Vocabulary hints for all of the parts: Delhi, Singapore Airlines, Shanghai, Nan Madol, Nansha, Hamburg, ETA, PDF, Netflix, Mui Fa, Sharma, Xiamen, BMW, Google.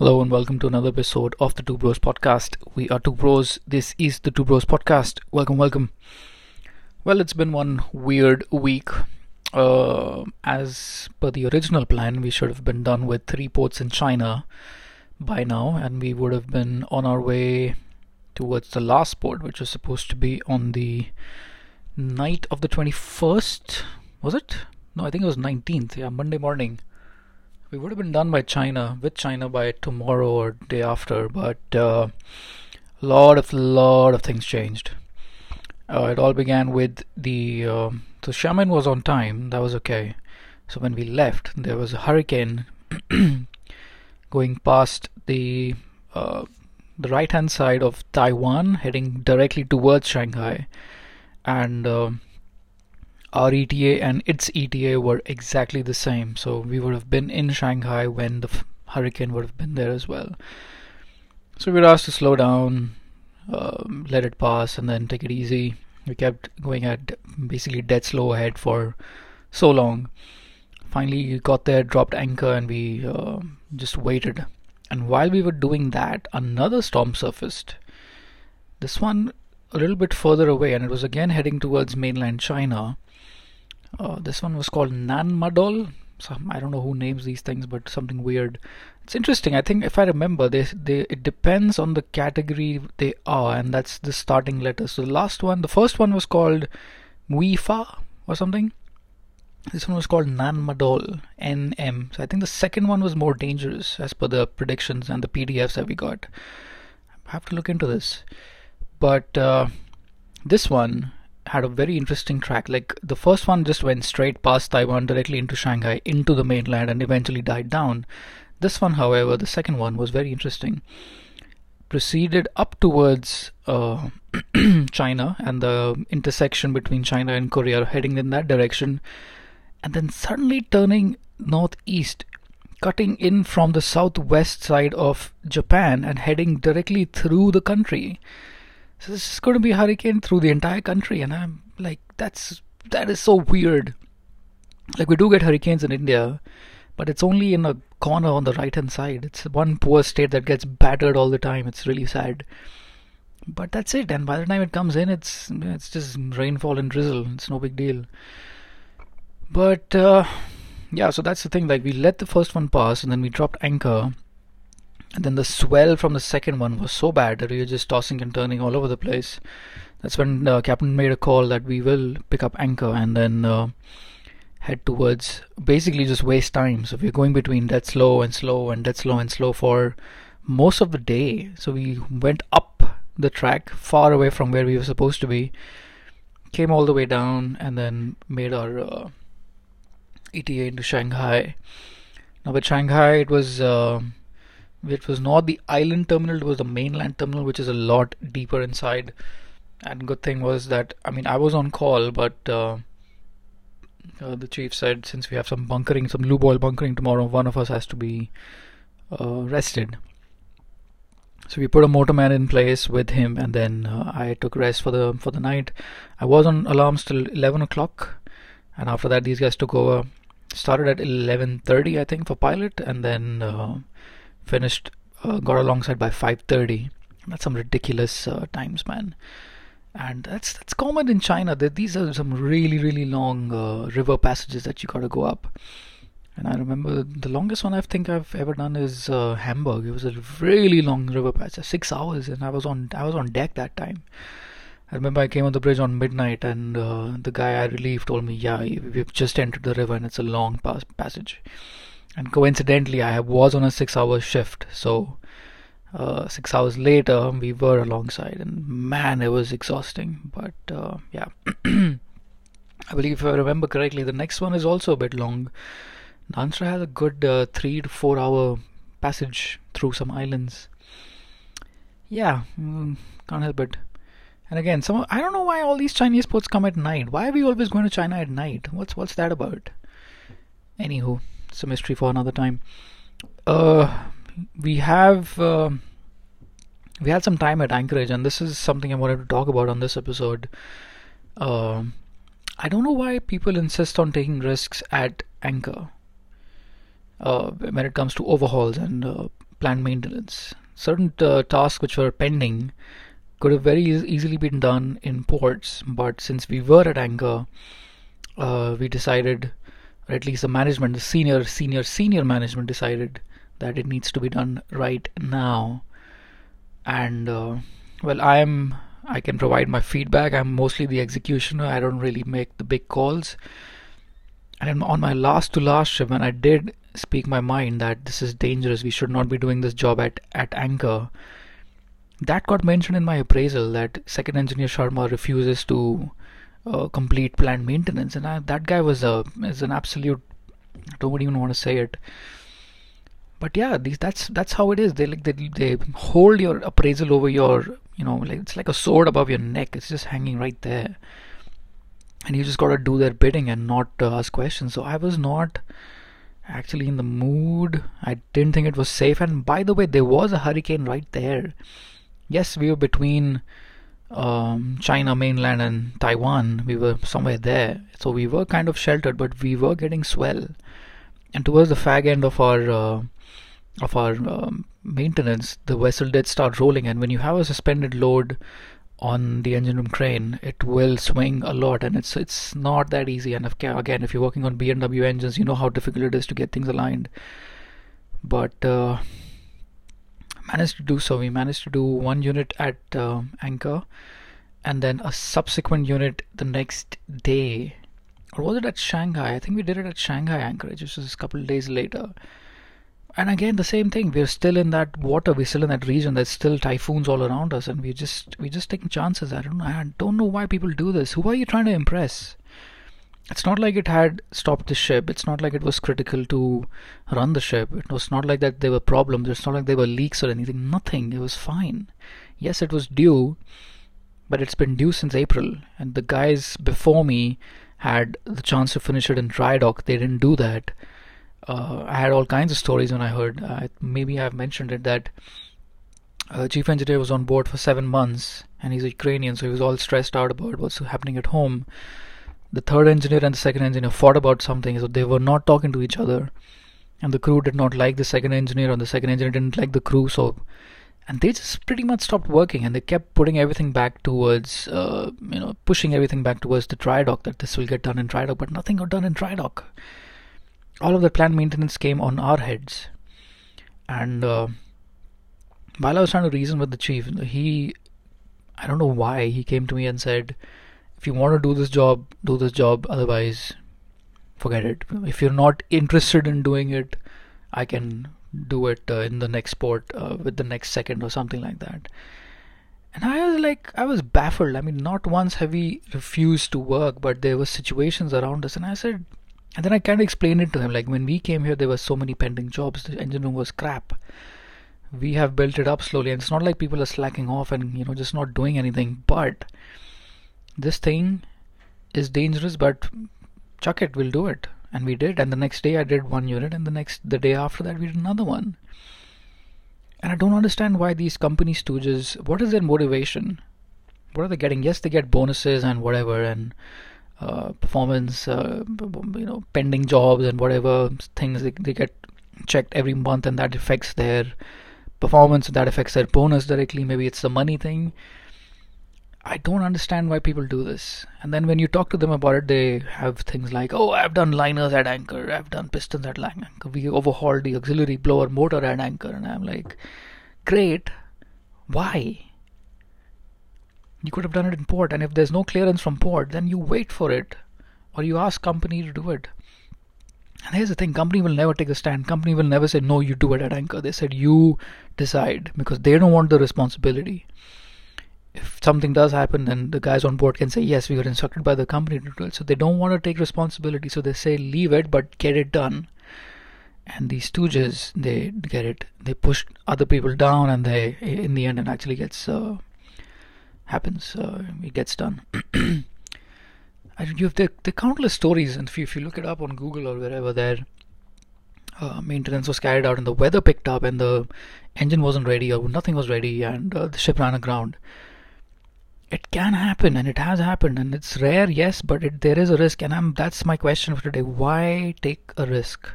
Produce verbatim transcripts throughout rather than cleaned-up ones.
Hello and welcome to another episode of the Two Bros Podcast. We are Two Bros. This is the Two Bros Podcast. Welcome, welcome. Well, it's been one weird week. Uh, as per the original plan, we should have been done with three ports in China by now, and we would have been on our way towards the last port, which was supposed to be on the night of the twenty-first. Was it? No, I think it was nineteenth. Yeah, Monday morning. We would have been done by China, with China by tomorrow or day after, but a uh, lot of, lot of things changed. Uh, it all began with the, uh, so Xiamen was on time, that was okay. So when we left, there was a hurricane going past the, uh, the right-hand side of Taiwan, heading directly towards Shanghai. And uh, our E T A and its E T A were exactly the same, so we would have been in Shanghai when the f- hurricane would have been there as well. So we were asked to slow down, uh, let it pass, and then take it easy. We kept going at basically dead slow ahead for so long. Finally, we got there, dropped anchor, and we uh, just waited. And while we were doing that, another storm surfaced. This one a little bit further away, and it was again heading towards mainland China. Uh, this one was called Nan Madol. So I don't know who names these things, but something weird. It's interesting. I think if I remember, they they it depends on the category they are, and that's the starting letter. So the last one, the first one was called Mui Fa or something. This one was called Nan Madol, N M. So I think the second one was more dangerous as per the predictions and the P D Fs that we got. I have to look into this. But uh, this one had a very interesting track. Like the first one just went straight past Taiwan directly into Shanghai, into the mainland, and eventually died down. This one, however, the second one was very interesting. Proceeded up towards uh, China and the intersection between China and Korea, heading in that direction, and then suddenly turning northeast, cutting in from the southwest side of Japan and heading directly through the country. So this is going to be a hurricane through the entire country, and I'm like, that's that is so weird. Like, we do get hurricanes in India, but it's only in a corner on the right-hand side. It's one poor state that gets battered all the time. It's really sad. But that's it, and by the time it comes in, it's it's just rainfall and drizzle. It's no big deal. But, uh, yeah, so that's the thing. Like, we let the first one pass, and then we dropped anchor. And then the swell from the second one was so bad that we were just tossing and turning all over the place. That's when uh, Captain made a call that we will pick up anchor and then uh, head towards, basically just waste time. So we were going between dead slow and slow and dead slow and slow for most of the day. So we went up the track, far away from where we were supposed to be, came all the way down, and then made our uh, E T A into Shanghai. Now with Shanghai, it was... Uh, It was not the island terminal, it was the mainland terminal, which is a lot deeper inside. And good thing was that, I mean, I was on call, but uh, uh, the chief said, since we have some bunkering, some lube oil bunkering tomorrow, one of us has to be uh, rested. So we put a motorman in place with him, and then uh, I took rest for the for the night. I was on alarms till eleven o'clock, and after that these guys took over. Started at eleven thirty, I think, for pilot, and then... Uh, Finished, uh, got alongside by five thirty. That's some ridiculous uh, times, man. And that's that's common in China. That these are some really, really long uh, river passages that you got to go up. And I remember the longest one I think I've ever done is uh, Hamburg. It was a really long river passage, six hours, and I was on I was on deck that time. I remember I came on the bridge on midnight, and uh, the guy I relieved told me, "Yeah, we've just entered the river, and it's a long pass- passage." And coincidentally, I was on a six-hour shift, so uh, six hours later, we were alongside, and man, it was exhausting, but uh, yeah. I believe if I remember correctly, the next one is also a bit long. Nansha has a good uh, three to four hour passage through some islands. Yeah, mm, can't help it. And again, some I don't know why all these Chinese ports come at night. Why are we always going to China at night? What's, what's that about? Anywho. It's a mystery for another time. Uh, we have uh, we had some time at Anchorage, and this is something I wanted to talk about on this episode. Uh, I don't know why people insist on taking risks at anchor uh, when it comes to overhauls and uh, planned maintenance. Certain uh, tasks which were pending could have very e- easily been done in ports, but since we were at anchor, uh, we decided, or at least the management, the senior, senior, senior management decided that it needs to be done right now. And uh, well, I am. I can provide my feedback. I'm mostly the executioner. I don't really make the big calls. And on my last to last ship, when I did speak my mind that this is dangerous, we should not be doing this job at, at anchor, that got mentioned in my appraisal that second engineer Sharma refuses to uh, complete planned maintenance. And I, that guy was a is an absolute. I don't even want to say it. But yeah, these that's that's how it is. They like they they hold your appraisal over your, you know, like it's like a sword above your neck. It's just hanging right there, and you just gotta do their bidding and not uh, ask questions. So I was not actually in the mood. I didn't think it was safe. And by the way, there was a hurricane right there. Yes, we were between um, China mainland and Taiwan. We were somewhere there, so we were kind of sheltered, but we were getting swell. And towards the fag end of our uh, of our um, maintenance, the vessel did start rolling, and when you have a suspended load on the engine room crane, it will swing a lot, and it's it's not that easy. And if, again, if you're working on B M W engines, you know how difficult it is to get things aligned. But uh, managed to do so. We managed to do one unit at uh, anchor, and then a subsequent unit the next day. Or was it at Shanghai? I think we did it at Shanghai anchorage, which was a couple of days later. And again, the same thing. We're still in that water. We're still in that region. There's still typhoons all around us, and we just we just taking chances. I don't know. I don't know why people do this. Who are you trying to impress? It's not like it had stopped the ship. It's not like it was critical to run the ship. It was not like that there were problems. It's not like there were leaks or anything. Nothing. It was fine. Yes, it was due, but it's been due since April, and the guys before me had the chance to finish it in dry dock. They didn't do that. Uh, I had all kinds of stories when I heard, uh, maybe I've mentioned it, that uh, chief engineer was on board for seven months, and he's a Ukrainian, so he was all stressed out about what's happening at home. The third engineer and the second engineer fought about something, so they were not talking to each other, and the crew did not like the second engineer, or the second engineer didn't like the crew, so... And they just pretty much stopped working, and they kept putting everything back towards, uh, you know, pushing everything back towards the dry dock, that this will get done in dry dock, but nothing got done in dry dock. All of the planned maintenance came on our heads. And uh, while I was trying to reason with the chief, he, I don't know why, he came to me and said, if you want to do this job, do this job, otherwise, forget it. If you're not interested in doing it, I can... do it uh, in the next port uh, with the next second or something like that. And I was like, I was baffled. I mean, not once have we refused to work, but there were situations around us. And I said, and then I kind of explained it to him. Like when we came here, there were so many pending jobs. The engine room was crap. We have built it up slowly. And it's not like people are slacking off and, you know, just not doing anything. But this thing is dangerous, but chuck it, we'll do it. And we did, and the next day I did one unit, and the next, the day after that we did another one. And I don't understand why these company stooges, what is their motivation? What are they getting? Yes, they get bonuses and whatever, and uh, performance, uh, you know, pending jobs and whatever things, they, they get checked every month, and that affects their performance, that affects their bonus directly. Maybe it's the money thing. I don't understand why people do this. And then when you talk to them about it, they have things like, oh, I've done liners at anchor, I've done pistons at anchor, we overhauled the auxiliary blower motor at anchor. And I'm like, great, why? You could have done it in port, and if there's no clearance from port, then you wait for it, or you ask company to do it. And here's the thing, company will never take a stand. Company will never say, no, you do it at anchor. They said, you decide, because they don't want the responsibility. If something does happen, then the guys on board can say, yes, we were instructed by the company to do it. So they don't want to take responsibility. So they say, leave it, but get it done. And these stooges, they get it. They push other people down, and they, in the end, it actually gets, uh, happens. Uh, it gets done. And you have the, the countless stories. And if you, if you look it up on Google or wherever, there, uh, maintenance was carried out and the weather picked up and the engine wasn't ready or nothing was ready, and uh, the ship ran aground. It can happen, and it has happened, and it's rare, yes, but it, there is a risk, and I'm, that's my question for today. Why take a risk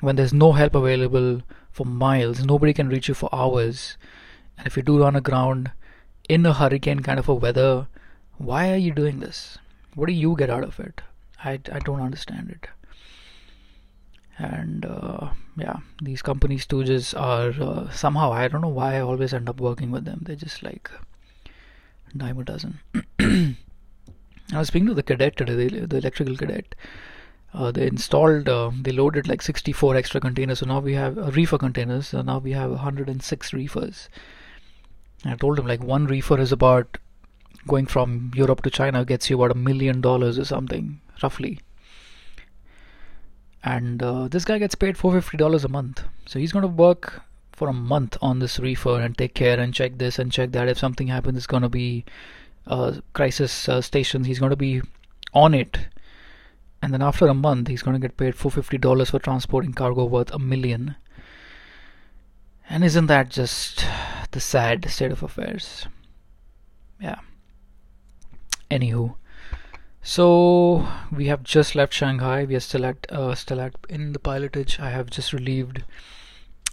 when there's no help available for miles. Nobody can reach you for hours. And if you do run aground in a hurricane kind of a weather, why are you doing this? What do you get out of it? I, I don't understand it. And uh, yeah, these company stooges are uh, somehow, I don't know why I always end up working with them. They're just like a dime a dozen. I was speaking to the cadet today, the, the electrical cadet. Uh, they installed, uh, they loaded like sixty-four extra containers. So now we have uh, reefer containers. So now we have one hundred six reefers. And I told him like one reefer is about, going from Europe to China gets you about a million dollars or something, roughly. And uh, this guy gets paid four hundred fifty dollars a month. So he's going to work for a month on this reefer and take care and check this and check that. If something happens, it's going to be uh, crisis uh, stations. He's going to be on it. And then after a month, he's going to get paid four hundred fifty dollars for transporting cargo worth a million. And isn't that just the sad state of affairs? Yeah. Anywho. So we have just left Shanghai. We are still at uh, still at in the pilotage. I have just relieved.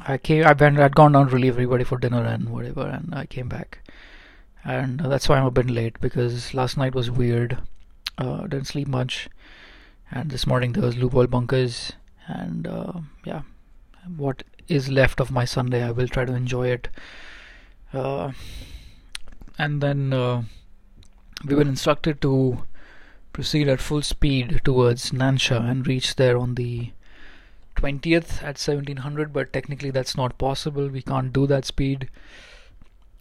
I came. I went. I'd gone down to relieve everybody for dinner and whatever, and I came back. And that's why I'm a bit late, because last night was weird. Uh, didn't sleep much, and this morning there was loophole bunkers. And uh, yeah, what is left of my Sunday, I will try to enjoy it. Uh, and then uh, we were instructed to proceed at full speed towards Nansha and reach there on the twentieth at seventeen hundred, but technically that's not possible. We can't do that speed,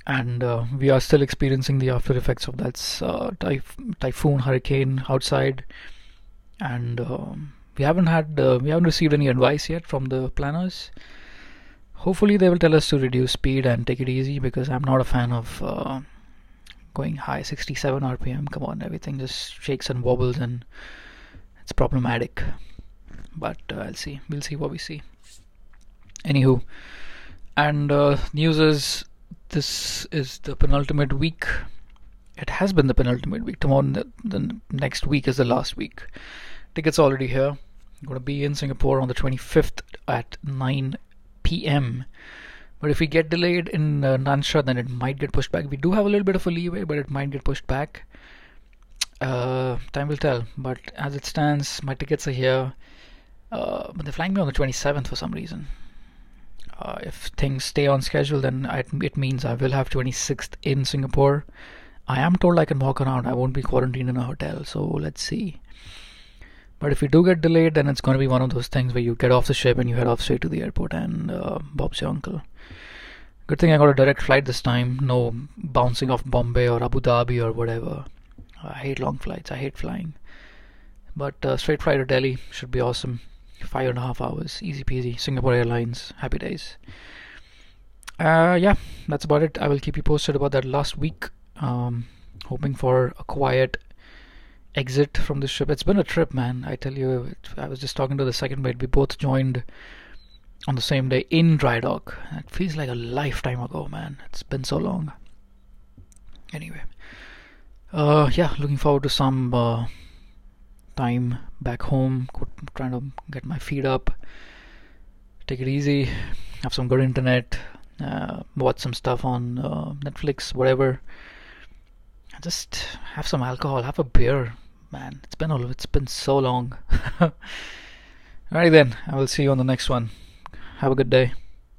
and uh, we are still experiencing the after effects of that uh, typh- typhoon hurricane outside. And um, we haven't had uh, we haven't received any advice yet from the planners. Hopefully they will tell us to reduce speed and take it easy, because I'm not a fan of uh, going high. Sixty-seven R P M, come on, everything just shakes and wobbles and it's problematic. But uh, I'll see, we'll see what we see. Anywho, and uh, news is, this is the penultimate week. It has been the penultimate week. Tomorrow, the, the next week is the last week. Tickets already here. I'm going to be in Singapore on the twenty-fifth at nine p m But if we get delayed in uh, Nansha, then it might get pushed back. We do have a little bit of a leeway, but it might get pushed back. Uh, time will tell. But as it stands, my tickets are here. Uh, but they're flying me on the twenty-seventh for some reason. Uh, if things stay on schedule, then I, it means I will have twenty-sixth in Singapore. I am told I can walk around. I won't be quarantined in a hotel. So let's see. But if you do get delayed, then it's going to be one of those things where you get off the ship and you head off straight to the airport and uh, Bob's your uncle. Good thing I got a direct flight this time. No bouncing off Bombay or Abu Dhabi or whatever. I hate long flights. I hate flying. But uh, straight flight to Delhi should be awesome. Five and a half hours. Easy peasy. Singapore Airlines. Happy days. Uh, yeah, that's about it. I will keep you posted about that last week. Um, hoping for a quiet exit from this trip. It's been a trip, man. I tell you, it, I was just talking to the second mate. We both joined on the same day in dry dock. It feels like a lifetime ago, man. It's been so long. Anyway, uh, yeah, looking forward to some uh, time back home. I'm trying to get my feet up, take it easy, have some good internet, uh, watch some stuff on uh, Netflix, whatever. Just have some alcohol, have a beer. Man, it's been all, it's been so long. Alright then, I will see you on the next one. Have a good day.